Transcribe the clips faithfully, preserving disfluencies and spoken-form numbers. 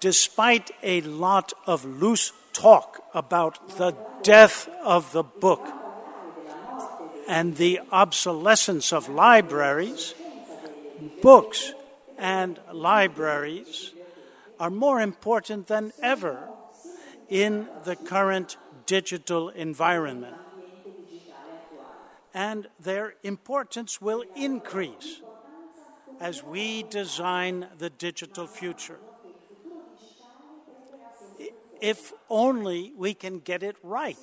despite a lot of loose talk about the death of the book and the obsolescence of libraries, books and libraries are more important than ever in the current digital environment. And their importance will increase as we design the digital future. If only we can get it right.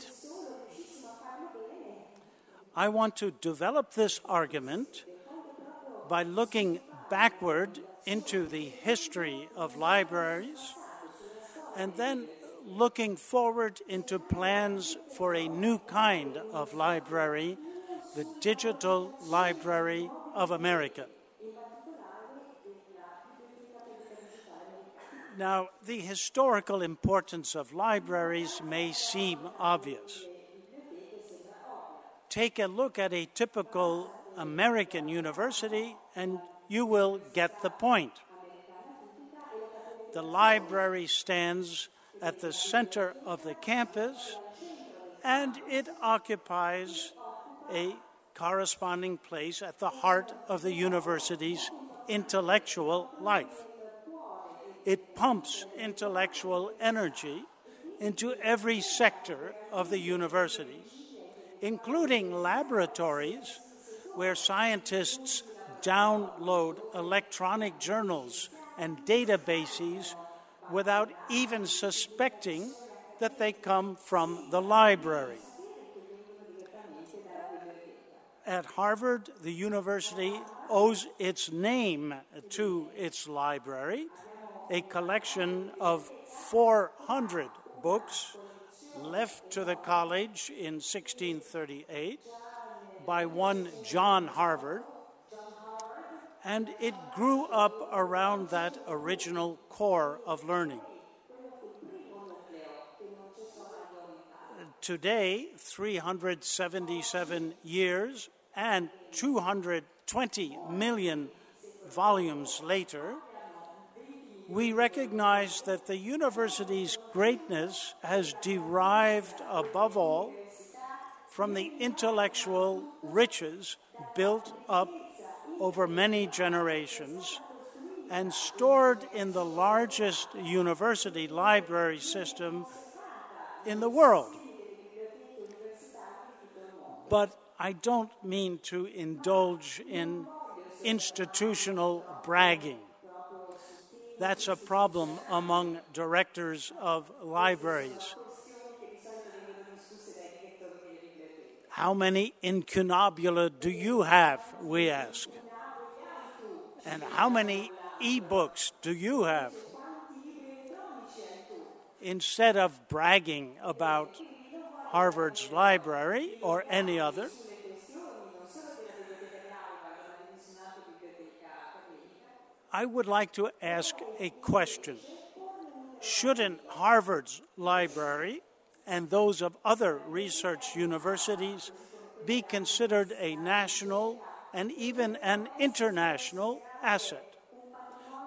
I want to develop this argument by looking backward into the history of libraries and then looking forward into plans for a new kind of library, the Digital Library of America. Now, the historical importance of libraries may seem obvious. Take a look at a typical American university and you will get the point. The library stands at the center of the campus and it occupies a corresponding place at the heart of the university's intellectual life. It pumps intellectual energy into every sector of the university, including laboratories where scientists download electronic journals and databases without even suspecting that they come from the library. At Harvard, the university owes its name to its library, a collection of four hundred books left to the college in sixteen thirty-eight by one John Harvard, and it grew up around that original core of learning. Today, three hundred seventy-seven years and two hundred twenty million volumes later, we recognize that the university's greatness has derived, above all, from the intellectual riches built up over many generations and stored in the largest university library system in the world. But I don't mean to indulge in institutional bragging. That's a problem among directors of libraries. How many incunabula do you have, we ask? And how many e-books do you have? Instead of bragging about Harvard's library or any other, I would like to ask a question. Shouldn't Harvard's library and those of other research universities be considered a national and even an international asset?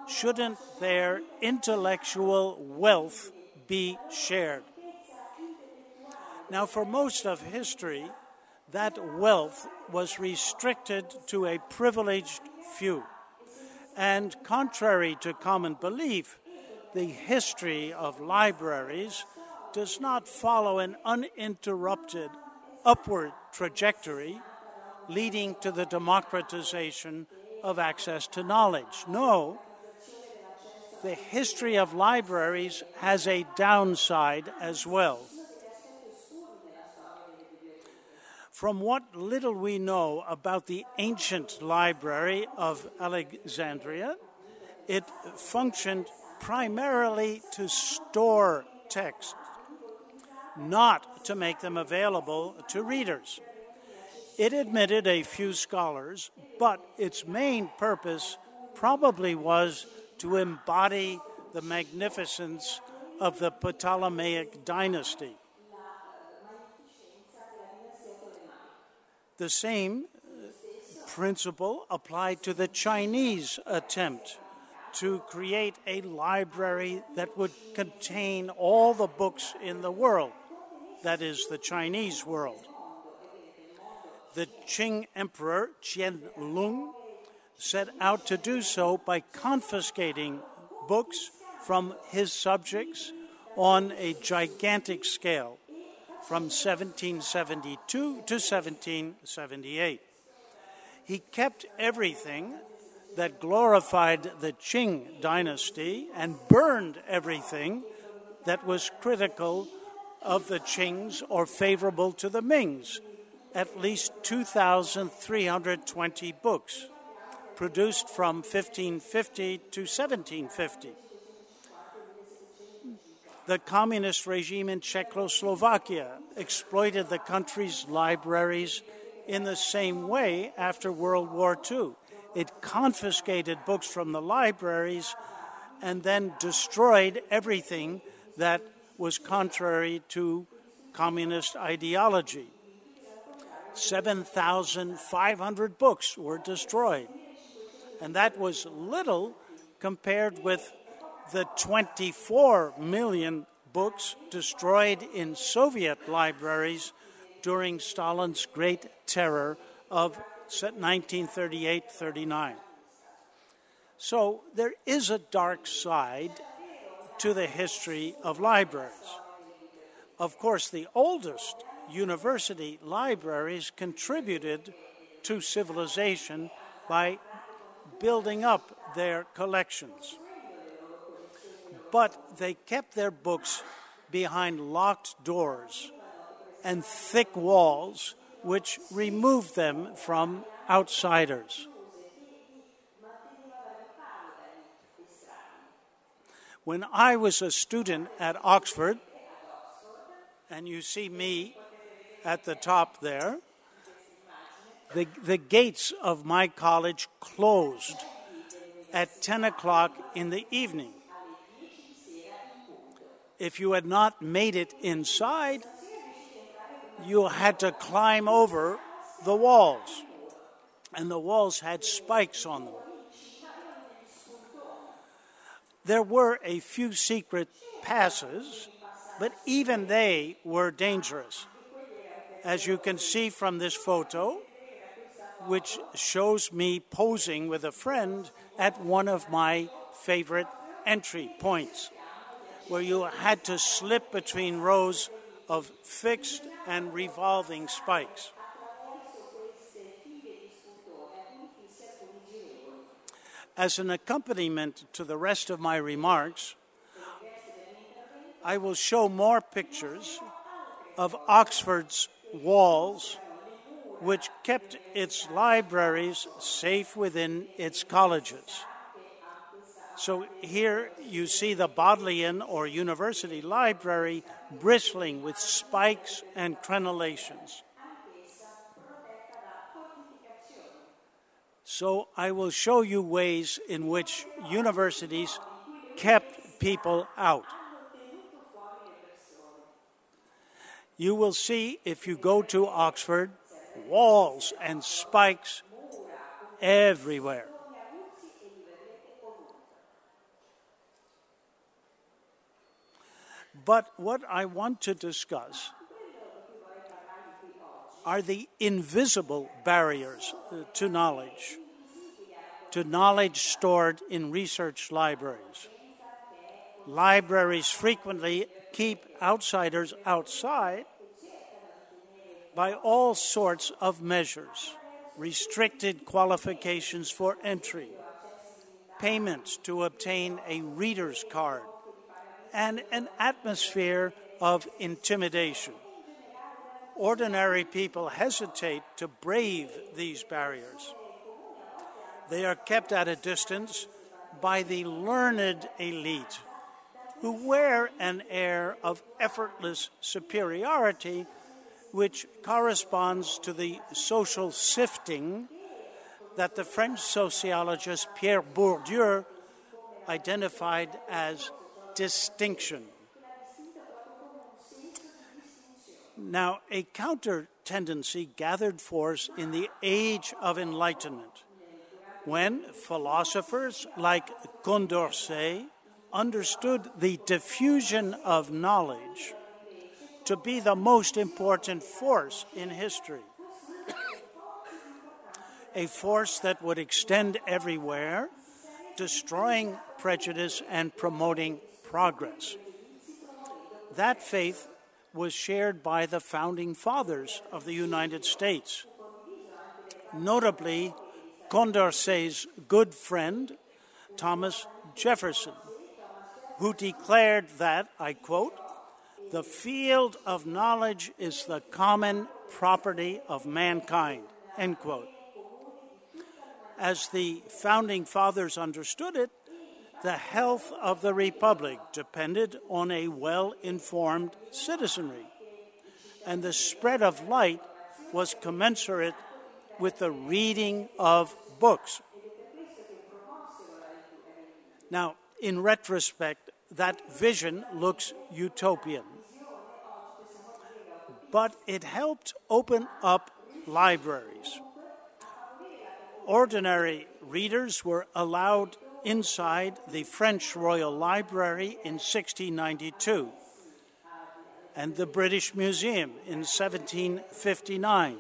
Shouldn't their intellectual wealth be shared? Now, for most of history, that wealth was restricted to a privileged few. And contrary to common belief, the history of libraries does not follow an uninterrupted upward trajectory leading to the democratization of access to knowledge. No, the history of libraries has a downside as well. From what little we know about the ancient library of Alexandria, it functioned primarily to store texts, not to make them available to readers. It admitted a few scholars, but its main purpose probably was to embody the magnificence of the Ptolemaic dynasty. The same principle applied to the Chinese attempt to create a library that would contain all the books in the world, that is, the Chinese world. The Qing Emperor, Qianlong, set out to do so by confiscating books from his subjects on a gigantic scale from seventeen seventy-two to seventeen seventy-eight. He kept everything that glorified the Qing dynasty and burned everything that was critical of the Qings or favorable to the Mings, at least two thousand three hundred twenty books produced from fifteen fifty to seventeen fifty. The communist regime in Czechoslovakia exploited the country's libraries in the same way after World War Two. It confiscated books from the libraries and then destroyed everything that was contrary to communist ideology. seven thousand five hundred books were destroyed, and that was little compared with the twenty-four million books destroyed in Soviet libraries during Stalin's Great Terror of nineteen thirty-eight thirty-nine. So there is a dark side to the history of libraries. Of course, the oldest university libraries contributed to civilization by building up their collections. But they kept their books behind locked doors and thick walls, which removed them from outsiders. When I was a student at Oxford, and you see me at the top there, the, the gates of my college closed at ten o'clock in the evening. If you had not made it inside, you had to climb over the walls, and the walls had spikes on them. There were a few secret passes, but even they were dangerous. As you can see from this photo, which shows me posing with a friend at one of my favorite entry points, where you had to slip between rows of fixed and revolving spikes. As an accompaniment to the rest of my remarks, I will show more pictures of Oxford's walls, which kept its libraries safe within its colleges. So here you see the Bodleian or university library bristling with spikes and crenellations. So I will show you ways in which universities kept people out. You will see, if you go to Oxford, walls and spikes everywhere. But what I want to discuss are the invisible barriers to knowledge, to knowledge stored in research libraries. Libraries frequently keep outsiders outside by all sorts of measures: restricted qualifications for entry, payments to obtain a reader's card, and an atmosphere of intimidation. Ordinary people hesitate to brave these barriers. They are kept at a distance by the learned elite, who wear an air of effortless superiority, which corresponds to the social sifting that the French sociologist Pierre Bourdieu identified as distinction. Now, a counter tendency gathered force in the Age of Enlightenment, when philosophers like Condorcet understood the diffusion of knowledge to be the most important force in history, a force that would extend everywhere, destroying prejudice and promoting progress. That faith was shared by the founding fathers of the United States, notably Condorcet's good friend, Thomas Jefferson, who declared that, I quote, "The field of knowledge is the common property of mankind," end quote. As the founding fathers understood it, the health of the Republic depended on a well-informed citizenry, and the spread of light was commensurate with the reading of books. Now, in retrospect, that vision looks utopian, but it helped open up libraries. Ordinary readers were allowed inside the French Royal Library in sixteen ninety-two and the British Museum in seventeen fifty-nine.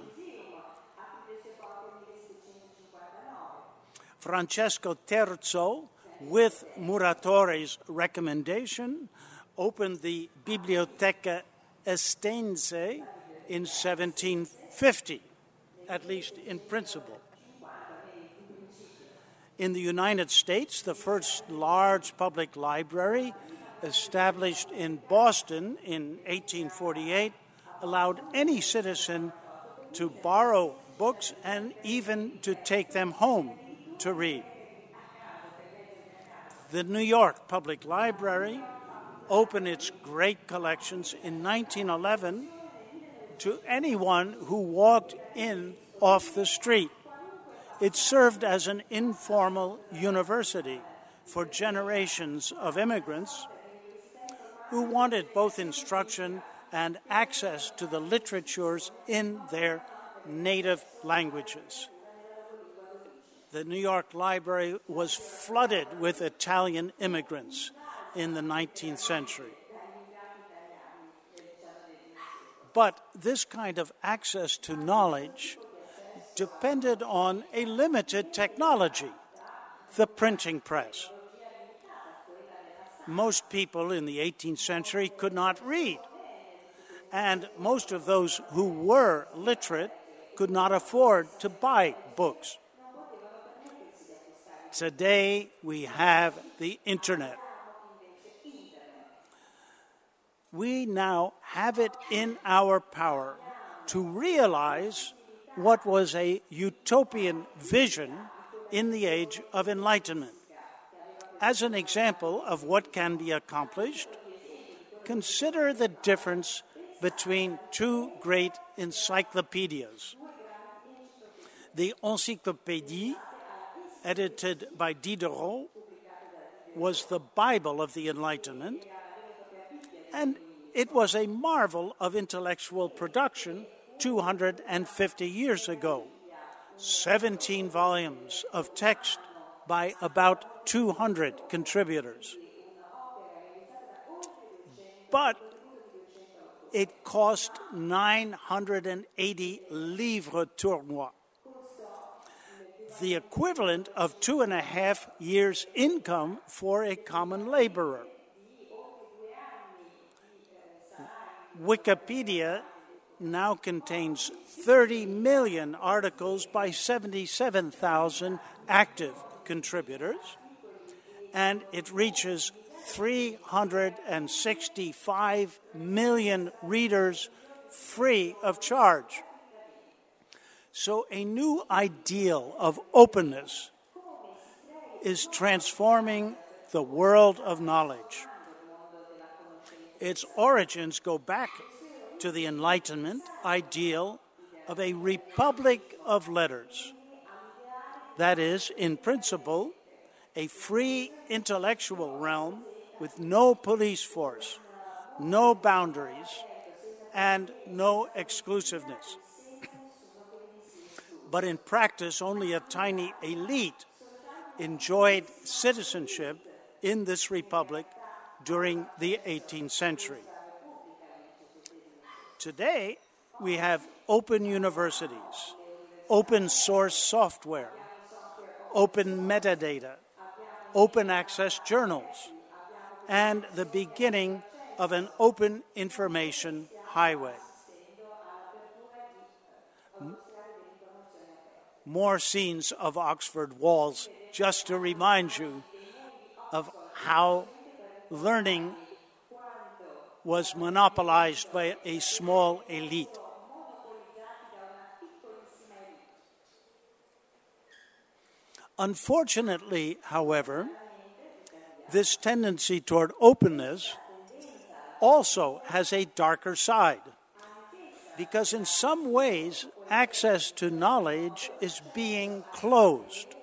Francesco Terzo, with Muratore's recommendation, opened the Biblioteca Estense in seventeen fifty, at least in principle. In the United States, the first large public library, established in Boston in eighteen forty-eight, allowed any citizen to borrow books and even to take them home to read. The New York Public Library opened its great collections in nineteen eleven to anyone who walked in off the street. It served as an informal university for generations of immigrants who wanted both instruction and access to the literatures in their native languages. The New York Library was flooded with Italian immigrants in the nineteenth century. But this kind of access to knowledge depended on a limited technology, the printing press. Most people in the eighteenth century could not read, and most of those who were literate could not afford to buy books. Today we have the internet. We now have it in our power to realize what was a utopian vision in the Age of Enlightenment. As an example of what can be accomplished, consider the difference between two great encyclopedias. The Encyclopédie, edited by Diderot, was the Bible of the Enlightenment, and it was a marvel of intellectual production two hundred fifty years ago. seventeen volumes of text by about two hundred contributors. But it cost nine hundred eighty livres tournois, the equivalent of two and a half years' income for a common laborer. Wikipedia now contains thirty million articles by seventy-seven thousand active contributors, and it reaches three hundred sixty-five million readers free of charge. So a new ideal of openness is transforming the world of knowledge. Its origins go back to the Enlightenment ideal of a republic of letters. That is, in principle, a free intellectual realm with no police force, no boundaries, and no exclusiveness. But in practice, only a tiny elite enjoyed citizenship in this republic during the eighteenth century. Today, we have open universities, open source software, open metadata, open access journals, and the beginning of an open information highway. More scenes of Oxford walls, just to remind you of how learning was monopolized by a small elite. Unfortunately, however, this tendency toward openness also has a darker side, because in some ways, access to knowledge is being closed.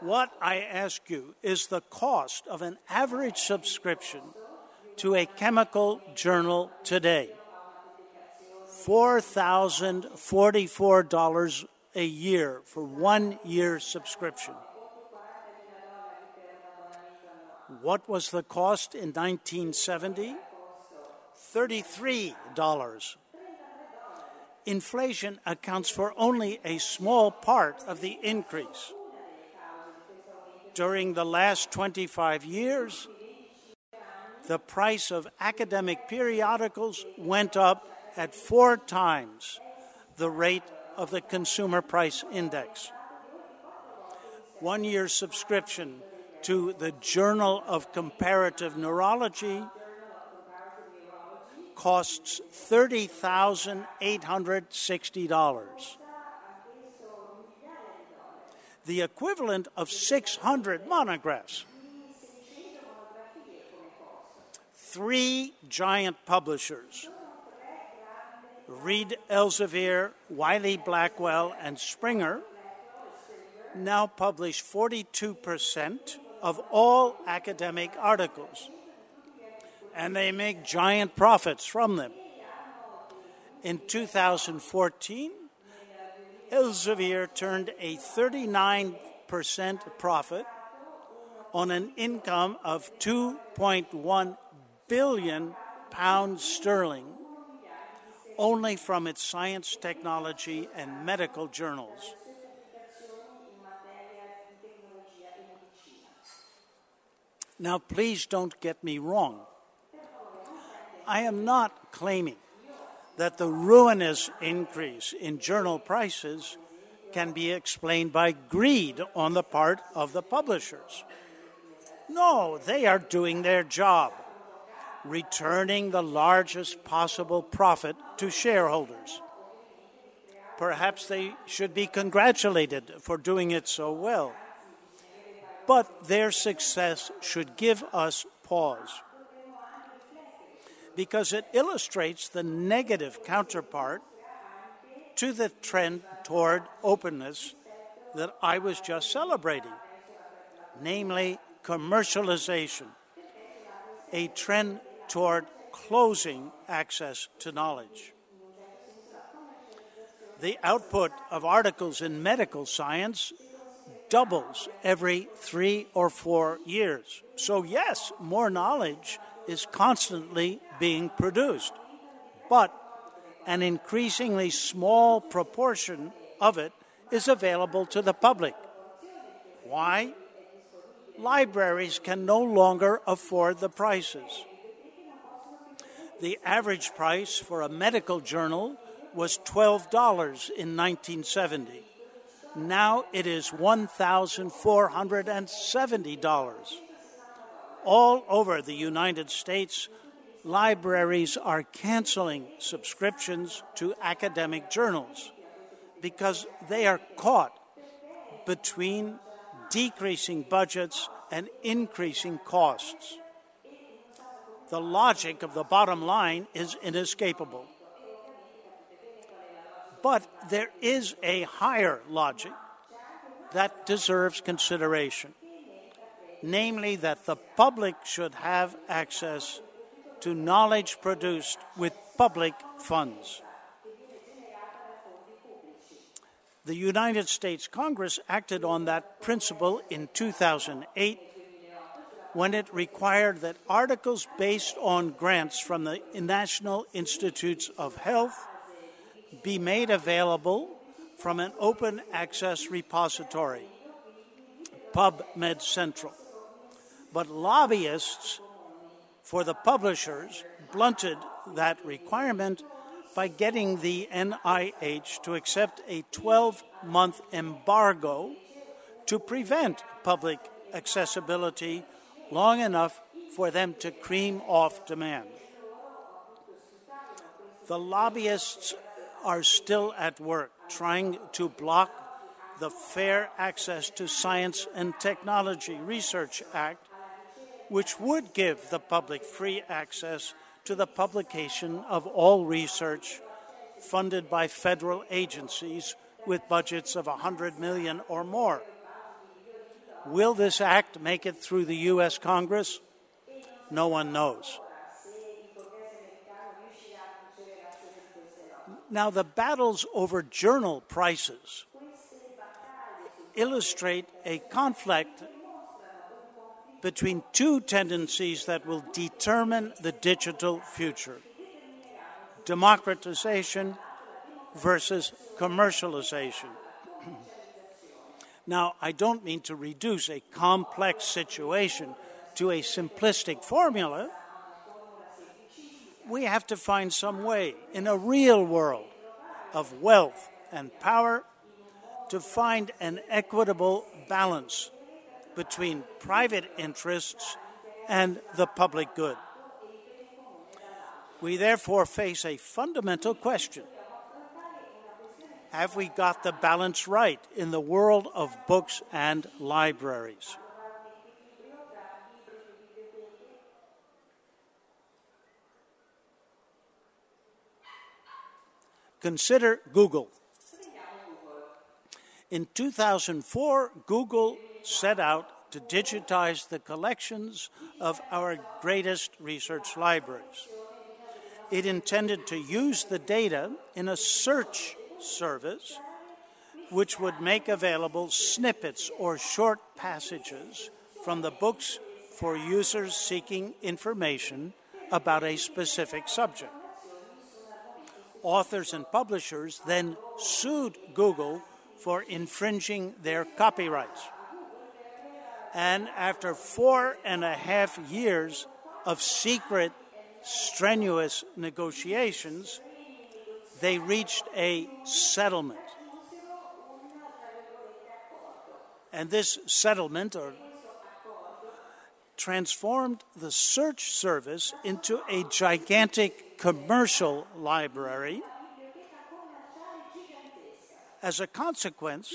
What, I ask you, is the cost of an average subscription to a chemical journal today? four thousand forty-four dollars a year for one year subscription. What was the cost in nineteen seventy? thirty-three dollars. Inflation accounts for only a small part of the increase. During the last twenty-five years, the price of academic periodicals went up at four times the rate of the Consumer Price Index. One-year subscription to the Journal of Comparative Neurology costs thirty thousand eight hundred sixty dollars. The equivalent of six hundred monographs. Three giant publishers, Reed Elsevier, Wiley Blackwell, and Springer, now publish forty-two percent of all academic articles, and they make giant profits from them. In two thousand fourteen, Elsevier turned a thirty-nine percent profit on an income of two point one billion pounds sterling only from its science, technology, and medical journals. Now, please don't get me wrong. I am not claiming that the ruinous increase in journal prices can be explained by greed on the part of the publishers. No, they are doing their job, returning the largest possible profit to shareholders. Perhaps they should be congratulated for doing it so well. But their success should give us pause, because it illustrates the negative counterpart to the trend toward openness that I was just celebrating, namely commercialization, a trend toward closing access to knowledge. The output of articles in medical science doubles every three or four years. So yes, more knowledge is constantly being produced, but an increasingly small proportion of it is available to the public. Why? Libraries can no longer afford the prices. The average price for a medical journal was twelve dollars in nineteen seventy. Now it is one thousand four hundred seventy dollars. All over the United States, libraries are canceling subscriptions to academic journals because they are caught between decreasing budgets and increasing costs. The logic of the bottom line is inescapable. But there is a higher logic that deserves consideration, namely that the public should have access to knowledge produced with public funds. The United States Congress acted on that principle in two thousand eight when it required that articles based on grants from the National Institutes of Health be made available from an open access repository, PubMed Central. But lobbyists for the publishers blunted that requirement by getting the N I H to accept a twelve-month embargo to prevent public accessibility long enough for them to cream off demand. The lobbyists are still at work trying to block the Fair Access to Science and Technology Research Act, which would give the public free access to the publication of all research funded by federal agencies with budgets of one hundred million dollars or more. Will this act make it through the U S Congress? No one knows. Now, the battles over journal prices illustrate a conflict between two tendencies that will determine the digital future: democratization versus commercialization. Now, I don't mean to reduce a complex situation to a simplistic formula. We have to find some way in a real world of wealth and power to find an equitable balance between private interests and the public good. We therefore face a fundamental question. Have we got the balance right in the world of books and libraries? Consider Google. In two thousand four, Google set out to digitize the collections of our greatest research libraries. It intended to use the data in a search service which would make available snippets or short passages from the books for users seeking information about a specific subject. Authors and publishers then sued Google for infringing their copyrights. And after four and a half years of secret, strenuous negotiations, they reached a settlement. And this settlement or, transformed the search service into a gigantic commercial library. As a consequence,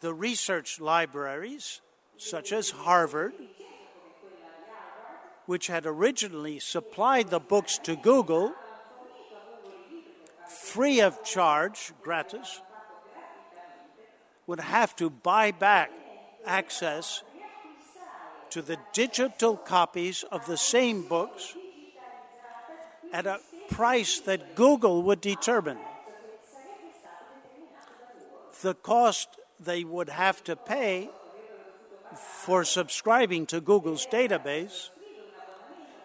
the research libraries, such as Harvard, which had originally supplied the books to Google, free of charge, gratis, would have to buy back access to the digital copies of the same books at a price that Google would determine. The cost they would have to pay for subscribing to Google's database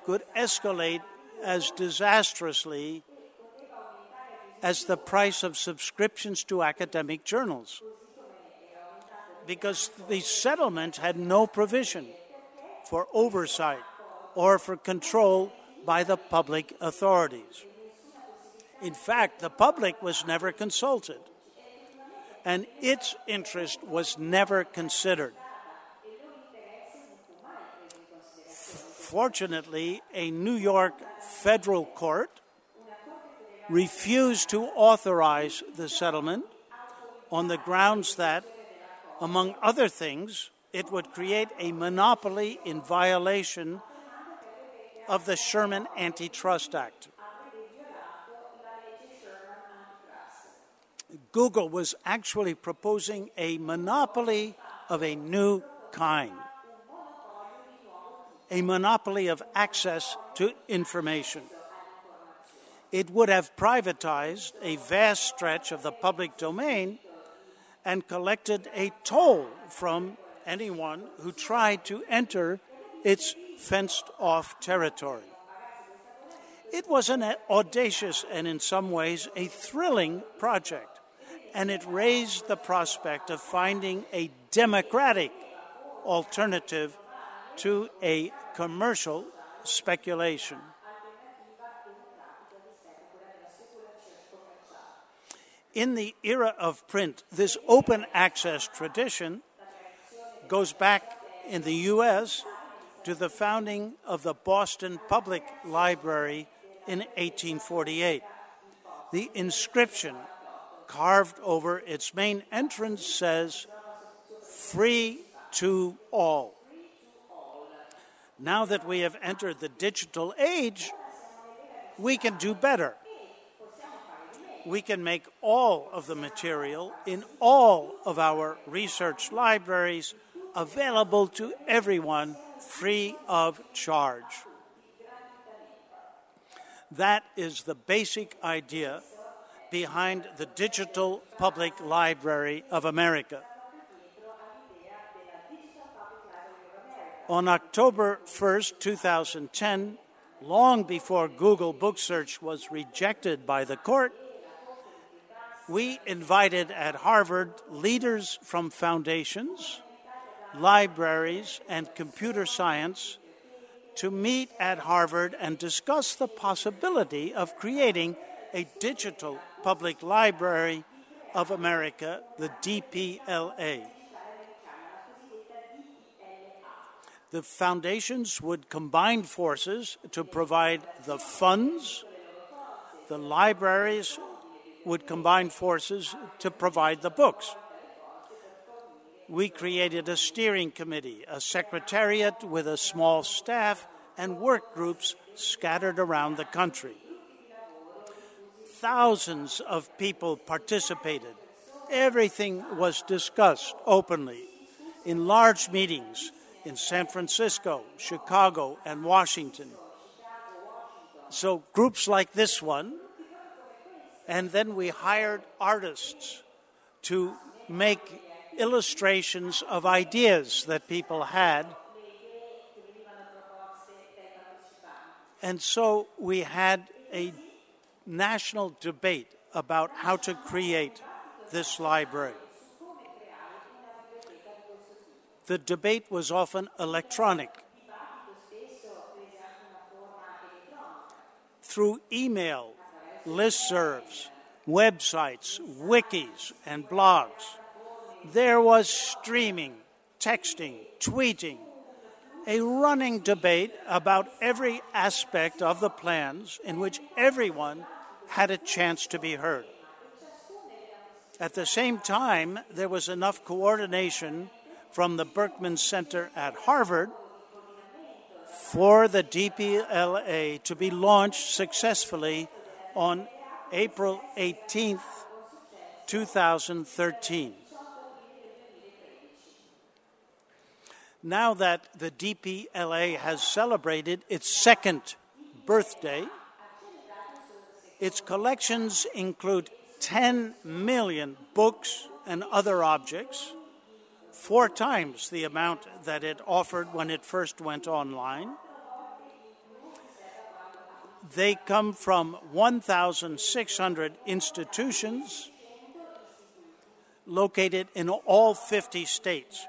could escalate as disastrously as the price of subscriptions to academic journals, because the settlement had no provision for oversight or for control by the public authorities. In fact, the public was never consulted, and its interest was never considered. Fortunately, a New York federal court refused to authorize the settlement on the grounds that, among other things, it would create a monopoly in violation of the Sherman Antitrust Act. Google was actually proposing a monopoly of a new kind, a monopoly of access to information. it would have privatized a vast stretch of the public domain and collected a toll from anyone who tried to enter its fenced-off territory. It was an audacious and in some ways a thrilling project, and it raised the prospect of finding a democratic alternative to a commercial speculation. In the era of print, this open access tradition goes back in the U S to the founding of the Boston Public Library in eighteen forty-eight. The inscription carved over its main entrance says, "Free to all." Now that we have entered the digital age, we can do better. We can make all of the material in all of our research libraries available to everyone free of charge. That is the basic idea behind the Digital Public Library of America. On October first, two thousand ten, long before Google Book Search was rejected by the court, we invited at Harvard leaders from foundations, libraries, and computer science to meet at Harvard and discuss the possibility of creating a Digital Public Library of America, the D P L A. The foundations would combine forces to provide the funds, the libraries would combine forces to provide the books. We created a steering committee, a secretariat with a small staff, and work groups scattered around the country. Thousands of people participated. Everything was discussed openly in large meetings in San Francisco, Chicago, and Washington. So groups like this one, and then we hired artists to make illustrations of ideas that people had. And so we had a national debate about how to create this library. The debate was often electronic. Through email, listservs, websites, wikis, and blogs. There was streaming, texting, tweeting, a running debate about every aspect of the plans in which everyone had a chance to be heard. At the same time, there was enough coordination from the Berkman Center at Harvard for the D P L A to be launched successfully on April eighteenth, two thousand thirteen. Now that the D P L A has celebrated its second birthday, its collections include ten million books and other objects, four times the amount that it offered when it first went online. They come from one thousand six hundred institutions located in all fifty states,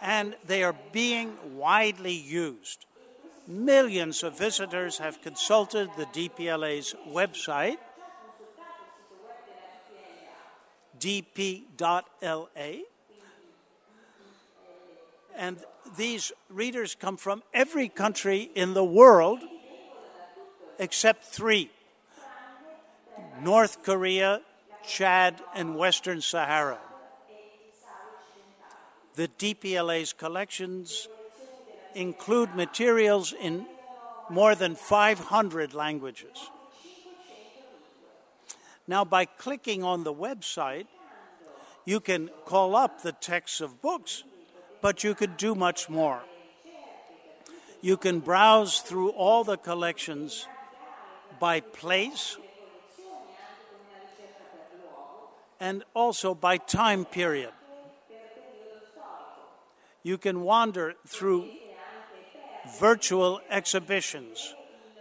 and they are being widely used. Millions of visitors have consulted the D P L A's website, d p dot l a, and these readers come from every country in the world except three: North Korea, Chad, and Western Sahara. The D P L A's collections include materials in more than five hundred languages. Now, by clicking on the website, you can call up the texts of books, but you could do much more. You can browse through all the collections by place and also by time period. You can wander through virtual exhibitions,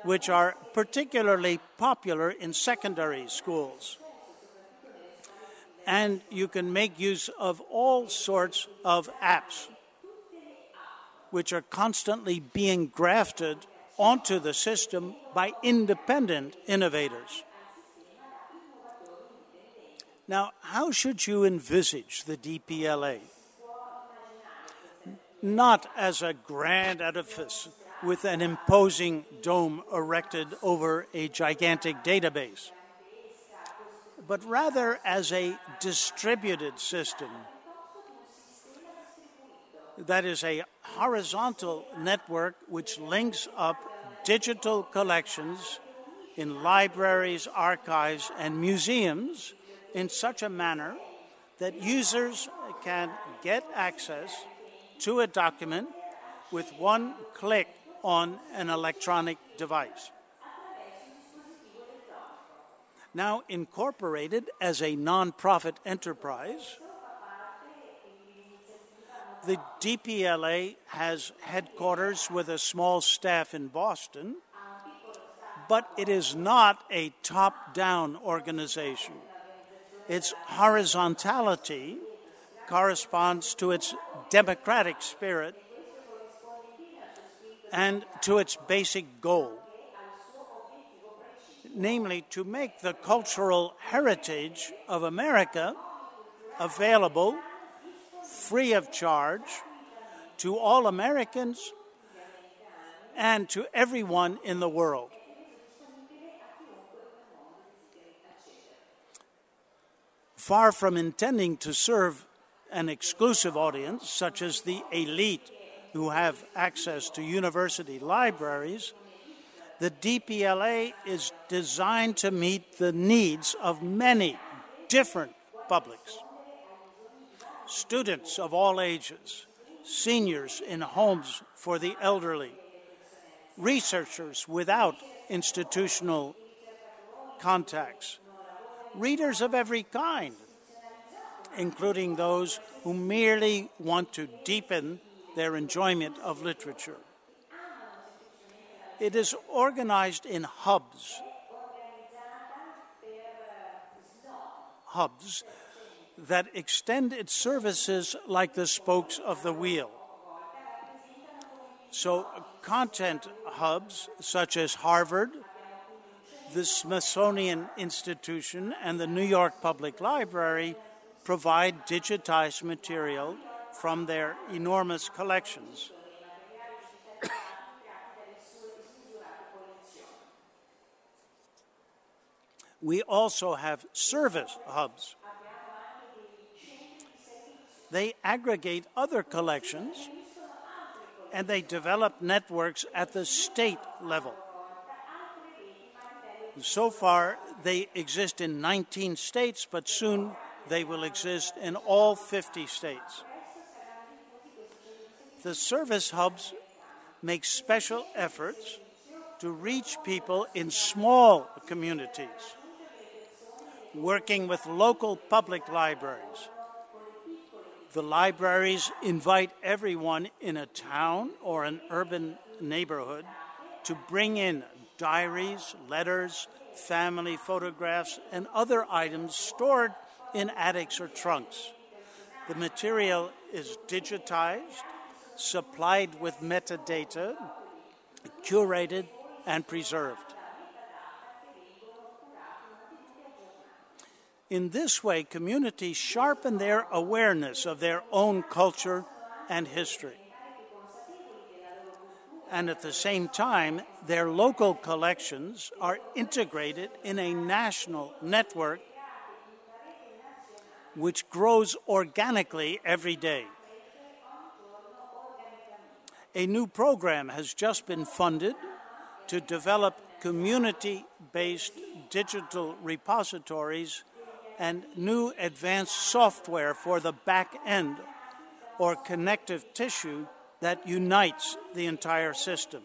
which are particularly popular in secondary schools. And you can make use of all sorts of apps, which are constantly being grafted onto the system by independent innovators. Now, how should you envisage the D P L A? Not as a grand edifice with an imposing dome erected over a gigantic database, but rather as a distributed system, that is a horizontal network which links up digital collections in libraries, archives, and museums in such a manner that users can get access to a document with one click on an electronic device. Now incorporated as a non-profit enterprise, the D P L A has headquarters with a small staff in Boston, but it is not a top-down organization. Its horizontality corresponds to its democratic spirit and to its basic goal, namely to make the cultural heritage of America available free of charge to all Americans and to everyone in the world. Far from intending to serve an exclusive audience, such as the elite who have access to university libraries, the D P L A is designed to meet the needs of many different publics. Students of all ages, seniors in homes for the elderly, researchers without institutional contacts, readers of every kind, including those who merely want to deepen their enjoyment of literature. It is organized in hubs. Hubs. That extend its services like the spokes of the wheel. So content hubs such as Harvard, the Smithsonian Institution, and the New York Public Library provide digitized material from their enormous collections. We also have service hubs. They aggregate other collections, and they develop networks at the state level. So far, they exist in nineteen states, but soon they will exist in all fifty states. The service hubs make special efforts to reach people in small communities, working with local public libraries. The libraries invite everyone in a town or an urban neighborhood to bring in diaries, letters, family photographs, and other items stored in attics or trunks. The material is digitized, supplied with metadata, curated, and preserved. In this way, communities sharpen their awareness of their own culture and history. And at the same time, their local collections are integrated in a national network which grows organically every day. A new program has just been funded to develop community-based digital repositories and new advanced software for the back end or connective tissue that unites the entire system.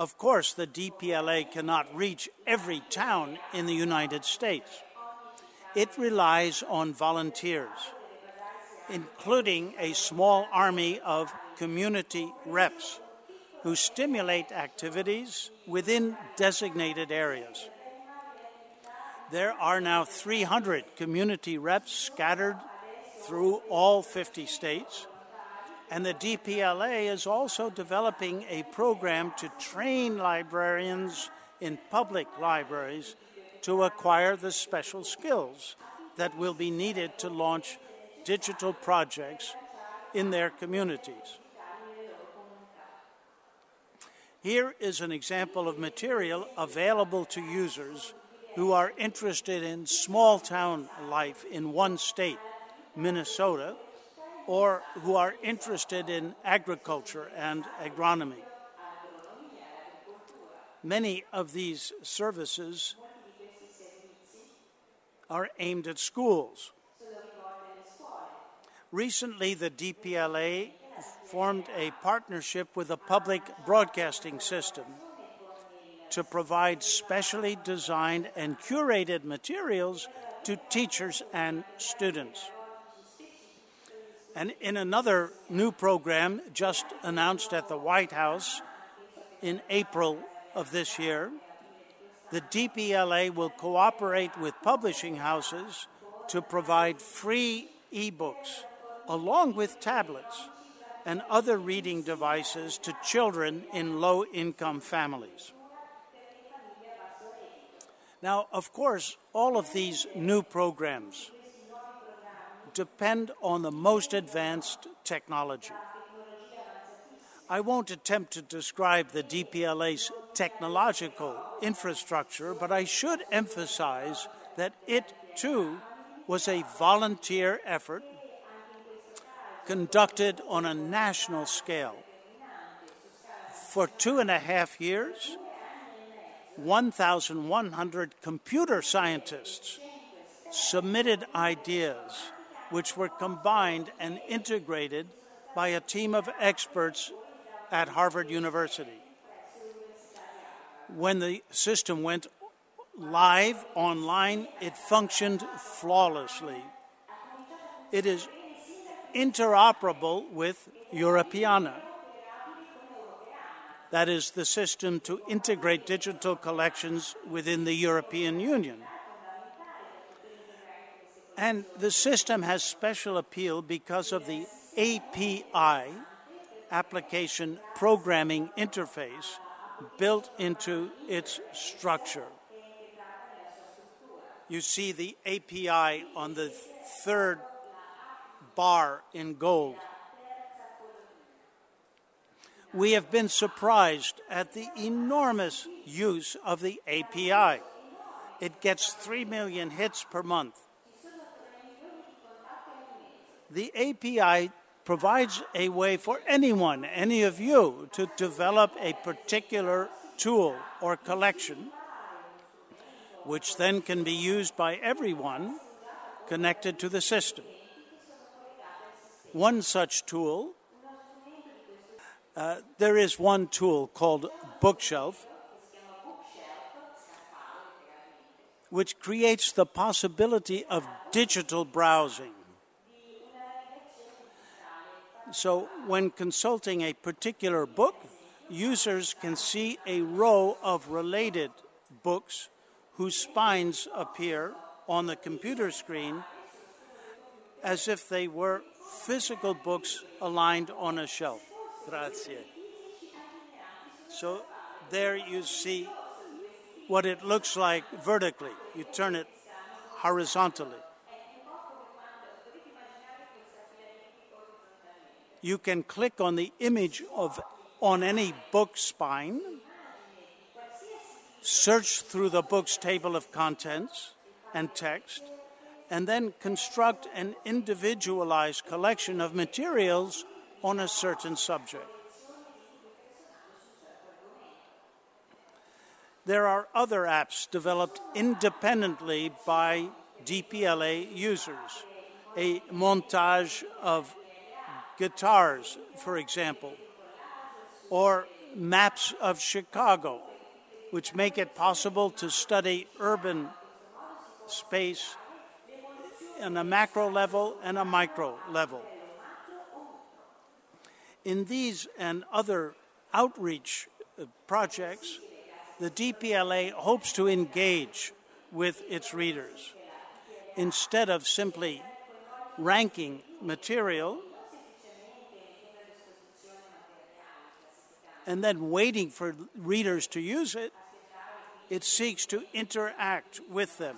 Of course, the D P L A cannot reach every town in the United States. It relies on volunteers, including a small army of community reps who stimulate activities within designated areas. There are now three hundred community reps scattered through all fifty states, and the D P L A is also developing a program to train librarians in public libraries to acquire the special skills that will be needed to launch digital projects in their communities. Here is an example of material available to users who are interested in small-town life in one state, Minnesota, or who are interested in agriculture and agronomy. Many of these services are aimed at schools. Recently, the D P L A formed a partnership with a public broadcasting system to provide specially designed and curated materials to teachers and students. And in another new program just announced at the White House in April of this year, the D P L A will cooperate with publishing houses to provide free ebooks along with tablets and other reading devices to children in low-income families. Now, of course, all of these new programs depend on the most advanced technology. I won't attempt to describe the D P L A's technological infrastructure, but I should emphasize that it, too, was a volunteer effort conducted on a national scale. For two and a half years, one thousand one hundred computer scientists submitted ideas which were combined and integrated by a team of experts at Harvard University. When the system went live online, it functioned flawlessly. It is interoperable with Europeana. That is the system to integrate digital collections within the European Union. And the system has special appeal because of the A P I, Application Programming Interface, built into its structure. You see the A P I on the third bar in gold. We have been surprised at the enormous use of the A P I. It gets three million hits per month. The A P I provides a way for anyone, any of you, to develop a particular tool or collection, which then can be used by everyone connected to the system. One such tool, uh, there is one tool called Bookshelf, which creates the possibility of digital browsing. So when consulting a particular book, users can see a row of related books whose spines appear on the computer screen as if they were physical books aligned on a shelf. Grazie. So there you see what it looks like vertically. You turn it horizontally. You can click on the image of on any book spine, search through the book's table of contents and text, and then construct an individualized collection of materials on a certain subject. There are other apps developed independently by D P L A users. A montage of guitars, for example, or maps of Chicago, which make it possible to study urban space on a macro level and a micro level. In these and other outreach projects, the D P L A hopes to engage with its readers. Instead of simply ranking material and then waiting for readers to use it, it seeks to interact with them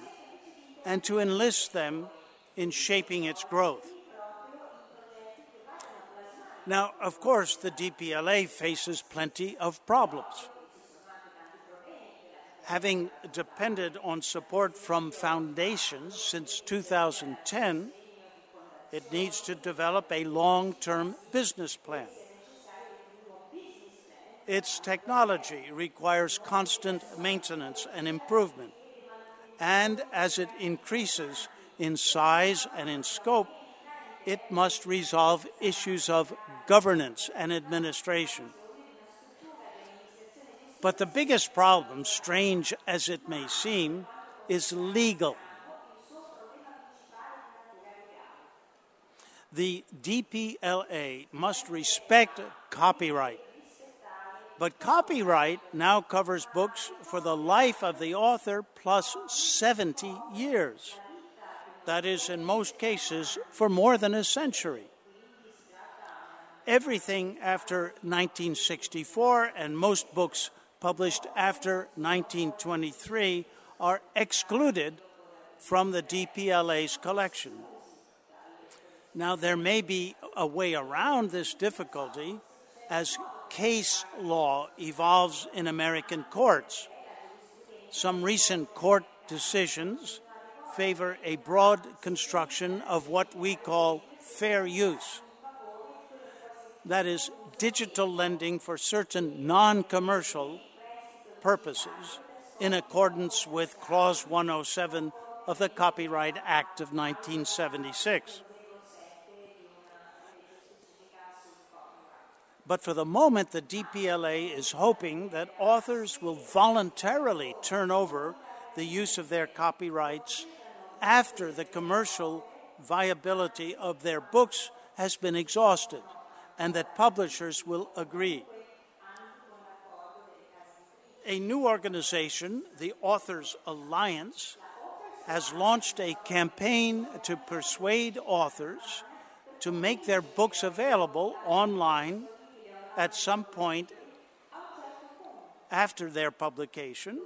and to enlist them in shaping its growth. Now, of course, the D P L A faces plenty of problems. Having depended on support from foundations since two thousand ten, it needs to develop a long-term business plan. Its technology requires constant maintenance and improvement, and as it increases in size and in scope, it must resolve issues of governance and administration. But the biggest problem, strange as it may seem, is legal. The D P L A must respect copyright. But copyright now covers books for the life of the author plus seventy years. That is, in most cases, for more than a century. Everything after nineteen sixty-four and most books published after nineteen twenty-three are excluded from the D P L A's collection. Now, there may be a way around this difficulty as case law evolves in American courts. Some recent court decisions favor a broad construction of what we call fair use. That is, digital lending for certain non-commercial purposes in accordance with Clause one oh seven of the Copyright Act of nineteen seventy-six. But for the moment, the D P L A is hoping that authors will voluntarily turn over the use of their copyrights after the commercial viability of their books has been exhausted, and that publishers will agree. A new organization, the Authors Alliance, has launched a campaign to persuade authors to make their books available online at some point after their publication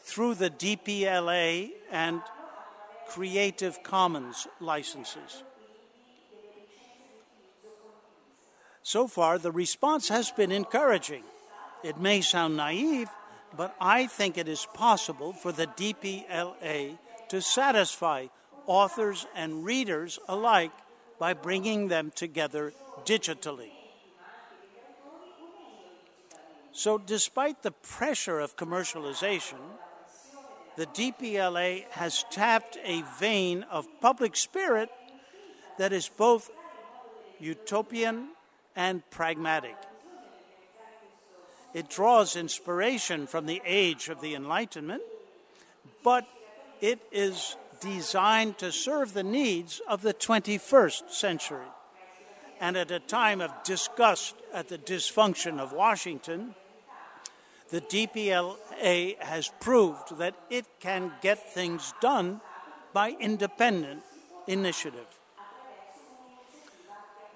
through the D P L A and Creative Commons licenses. So far, the response has been encouraging. It may sound naive, but I think it is possible for the D P L A to satisfy authors and readers alike by bringing them together digitally. So despite the pressure of commercialization, the D P L A has tapped a vein of public spirit that is both utopian and pragmatic. It draws inspiration from the age of the Enlightenment, but it is designed to serve the needs of the twenty-first century. And at a time of disgust at the dysfunction of Washington, the D P L A has proved that it can get things done by independent initiative.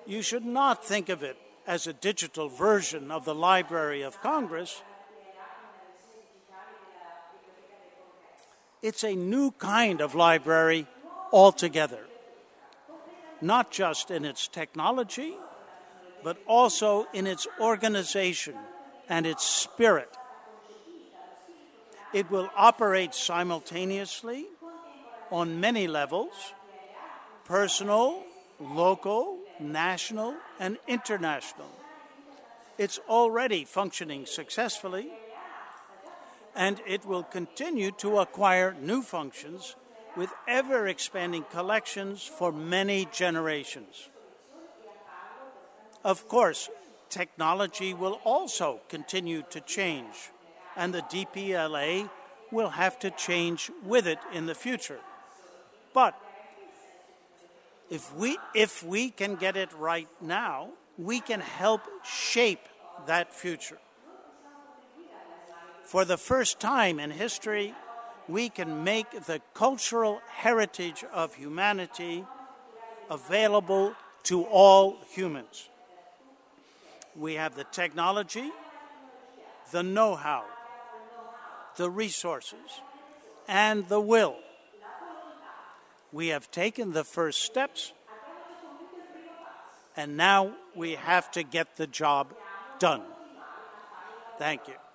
You should not think of it as a digital version of the Library of Congress. It's a new kind of library altogether, not just in its technology, but also in its organization and its spirit. It will operate simultaneously on many levels: personal, local, national, and international. It's already functioning successfully, and it will continue to acquire new functions with ever-expanding collections for many generations. Of course, Technology will also continue to change, and the D P L A will have to change with it in the future. But if we, if we can get it right now, we can help shape that future. For the first time in history, we can make the cultural heritage of humanity available to all humans. We have the technology, the know-how, the resources, and the will. We have taken the first steps, and now we have to get the job done. Thank you.